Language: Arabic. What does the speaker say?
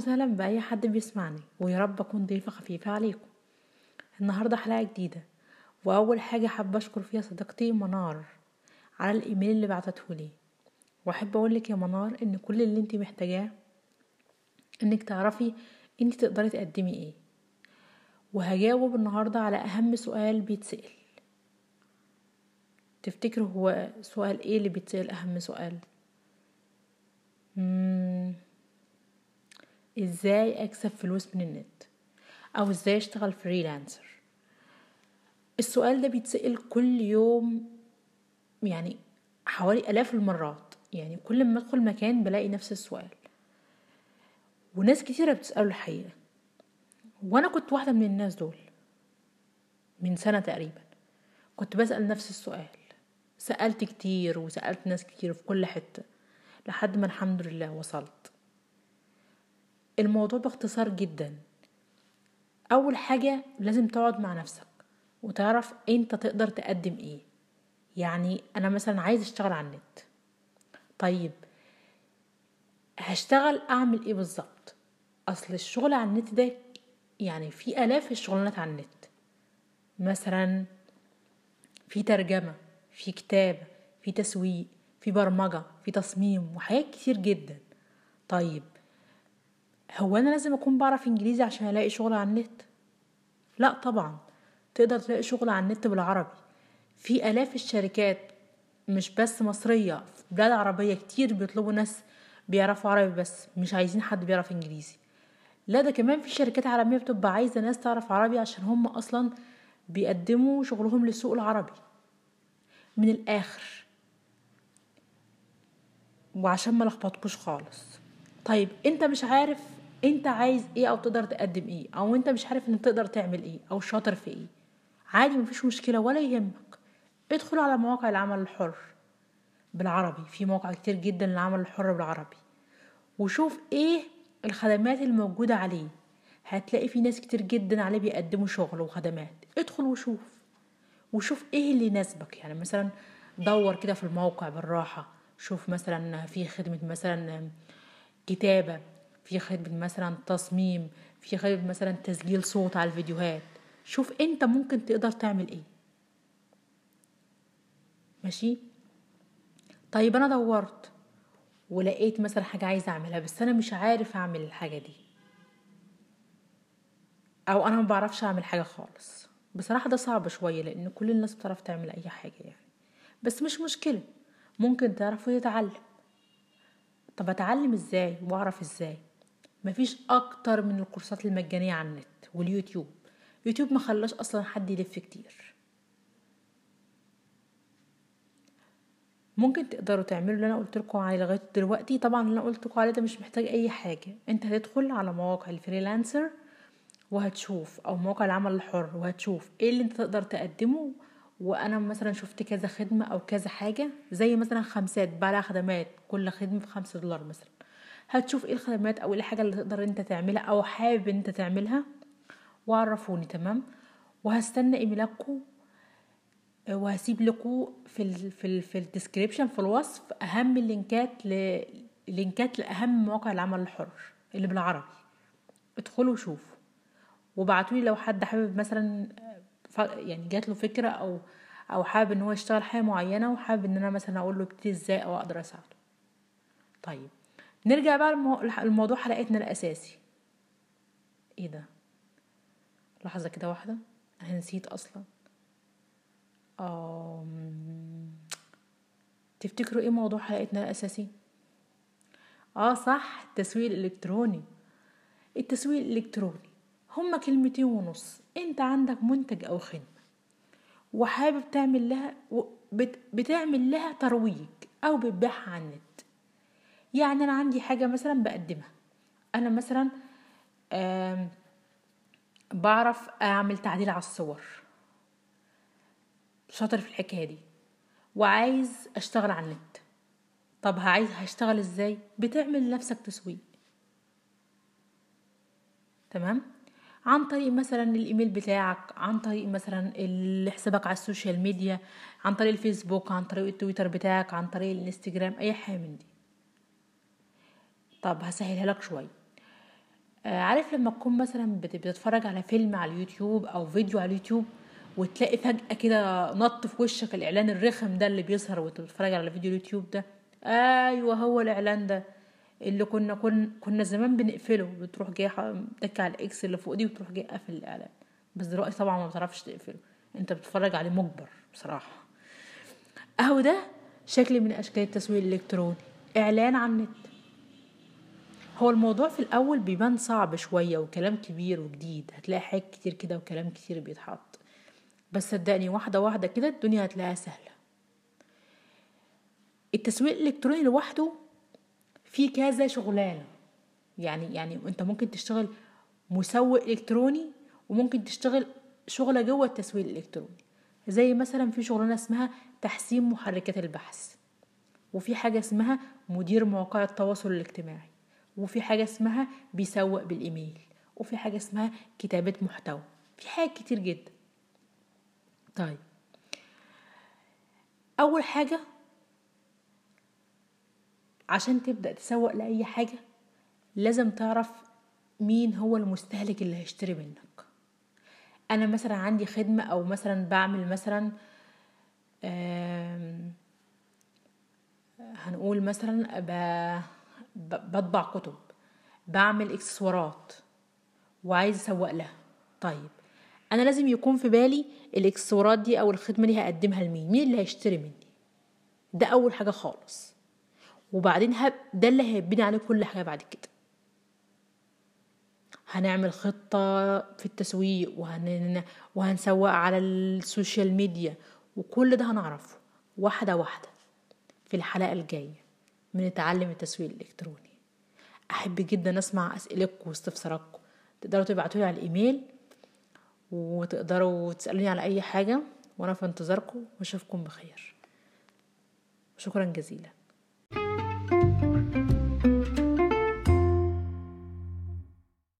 وسهلا بأي حد بيسمعني، ويا رب أكون ضيفة خفيفة عليكم. النهاردة حلقة جديدة، وأول حاجة حابة أشكر فيها صديقتي منار على الإيميل اللي بعتتهولي. وأحب أقولك يا منار إن كل اللي انت محتاجاه إنك تعرفي انت تقدري تقدمي إيه. وهجاوب النهاردة على أهم سؤال بيتسأل. تفتكروا هو سؤال إيه اللي بيتسأل أهم سؤال؟ إزاي أكسب فلوس من النت، أو إزاي أشتغل فريلانسر. السؤال ده بيتسأل كل يوم، يعني حوالي آلاف المرات، يعني كل ما أدخل مكان بلاقي نفس السؤال، وناس كتيرة بتسأله الحقيقة. وأنا كنت واحدة من الناس دول من سنة تقريبا، كنت بسأل نفس السؤال. سألت كتير وسألت ناس كتير في كل حتة لحد ما الحمد لله وصلت. الموضوع باختصار جدا، أول حاجة لازم تقعد مع نفسك وتعرف أنت تقدر تقدم إيه. يعني أنا مثلا عايز أشتغل على النت، طيب هشتغل أعمل إيه بالظبط؟ أصل الشغل على النت ده يعني في آلاف الشغلانات على النت، مثلا في ترجمة، في كتابة، في تسويق، في برمجة، في تصميم، وحاجات كتير جدا. طيب هو أنا لازم أكون بعرف إنجليزي عشان ألاقي شغل على النت؟ لا طبعا، تقدر تلاقي شغل على النت بالعربي. في آلاف الشركات مش بس مصرية، في بلاد عربية كتير بيطلبوا ناس بيعرفوا عربي بس، مش عايزين حد بيعرف إنجليزي. لا ده كمان في شركات عالمية بتبقى عايزة ناس تعرف عربي عشان هم أصلا بيقدموا شغلهم للسوق العربي. من الآخر وعشان ما لخبطكوش خالص، طيب انت مش عارف انت عايز ايه او تقدر تقدم ايه، او انت مش عارف ان تقدر تعمل ايه او شاطر في ايه، عادي مفيش مشكلة ولا يهمك. ادخل على مواقع العمل الحر بالعربي، في مواقع كتير جدا للعمل الحر بالعربي، وشوف ايه الخدمات الموجودة عليه. هتلاقي في ناس كتير جدا عليه بيقدموا شغل وخدمات. ادخل وشوف ايه اللي يناسبك. يعني مثلا دور كده في الموقع بالراحة، شوف مثلا في خدمة مثلا كتابة، في خدمة مثلا تصميم، في خدمة مثلا تسجيل صوت على الفيديوهات. شوف انت ممكن تقدر تعمل ايه. ماشي؟ طيب انا دورت ولقيت مثلا حاجة عايزة اعملها، بس انا مش عارف اعمل الحاجة دي، او انا ما بعرفش اعمل حاجة خالص. بصراحة ده صعب شوية لان كل الناس بتعرف تعمل اي حاجة يعني، بس مش مشكلة، ممكن تعرفوا تتعلم. طب اتعلم ازاي واعرف ازاي؟ مفيش اكتر من الكورسات المجانية على النت واليوتيوب. يوتيوب ما خلاش اصلا حد يلف كتير. ممكن تقدروا تعملوا اللي انا قلت لكم عليه لغاية دلوقتي. طبعا اللي انا قلت لكم عليه ده مش محتاج اي حاجة، انت هتدخل على مواقع الفريلانسر وهتشوف، او مواقع العمل الحر، وهتشوف ايه اللي انت تقدر تقدمه. وانا مثلا شفت كذا خدمة او كذا حاجة، زي مثلا خمسات بقى خدمات، كل خدمة $5 مثلا. هتشوف ايه الخدمات او ايه الحاجة اللي تقدر انت تعملها او حابب انت تعملها، وعرفوني. تمام؟ وهستنى ايميلاتكم، وهسيب لكم في الديسكريبشن في الوصف اهم اللينكات لينكات لاهم مواقع العمل الحر اللي بالعربي. ادخلوا وشوفوا وبعتولي لو حد حابب مثلا، يعني جات له فكرة او حابب ان هو يشتغل حاجة معينة، وحابب ان انا مثلا اقول له ابتدي ازاي او اقدر اساعده. طيب نرجع بقى لموضوع حلقتنا الاساسي. ايه ده؟ لحظة كده واحدة، انا نسيت اصلا. تفتكروا ايه موضوع حلقتنا الاساسي؟ صح، التسويق الالكتروني. التسويق الالكتروني هما 2.5 كلمة. انت عندك منتج او خدمة وحابب تعمل لها بتعمل لها ترويج او بتبيعها على النت. يعني انا عندي حاجة مثلا بقدمها، انا مثلا بعرف اعمل تعديل على الصور، شاطر في الحكاية دي، وعايز اشتغل على النت. طب هشتغل ازاي؟ بتعمل لنفسك تسويق. تمام؟ عن طريق مثلا الايميل بتاعك، عن طريق مثلا حسابك على السوشيال ميديا، عن طريق الفيسبوك، عن طريق التويتر بتاعك، عن طريق الانستجرام، اي حاجه من دي. طب هسهلها لك شويه. عارف لما تكون مثلا بتتفرج على فيلم على اليوتيوب او فيديو على اليوتيوب وتلاقي فجأة كده نط في وشك الاعلان الرخم ده اللي بيظهر وانت بتتفرج على فيديو اليوتيوب ده؟ ايوه هو الاعلان ده اللي كنا زمان بنقفله، بتروح جاي تك على الاكس اللي فوق دي وتروح جاي قافل الاعلان. بس دلوقتي طبعا ما بتعرفش تقفله، انت بتتفرج عليه مجبر بصراحه. اهو ده شكل من اشكال التسويق الالكتروني، اعلان على النت. هو الموضوع في الاول بيبان صعب شويه وكلام كبير وجديد، هتلاقي حاجات كتير كده وكلام كتير بيتحط، بس صدقني واحده واحده كده الدنيا هتلاقيها سهله. التسويق الالكتروني لوحده فيه كذا شغلانه، يعني انت ممكن تشتغل مسوق الكتروني وممكن تشتغل شغله جوه التسويق الالكتروني. زي مثلا في شغلانه اسمها تحسين محركات البحث، وفي حاجه اسمها مدير مواقع التواصل الاجتماعي، وفي حاجه اسمها بيسوق بالايميل، وفي حاجه اسمها كتابه محتوى. في حاجات كتير جدا. طيب اول حاجه عشان تبدا تسوق لاي حاجه لازم تعرف مين هو المستهلك اللي هيشتري منك. انا مثلا عندي خدمه او مثلا بعمل مثلا هنقول مثلا بطبع كتب، بعمل اكسسوارات وعايز اسوق لها. طيب انا لازم يكون في بالي الاكسسوارات دي او الخدمه دي هقدمها لمين، مين اللي هيشتري مني. ده اول حاجه خالص، وبعدين ده اللي هيبني عليه كل حاجه بعد كده. هنعمل خطه في التسويق وهنسوق على السوشيال ميديا، وكل ده هنعرفه واحده واحده. في الحلقه الجايه بنتعلم التسويق الالكتروني. احب جدا اسمع اسئلتكم واستفساراتكم، تقدروا تبعتولي على الايميل وتقدروا تسالوني على اي حاجه، وانا في انتظاركم واشوفكم بخير. شكرا جزيلا.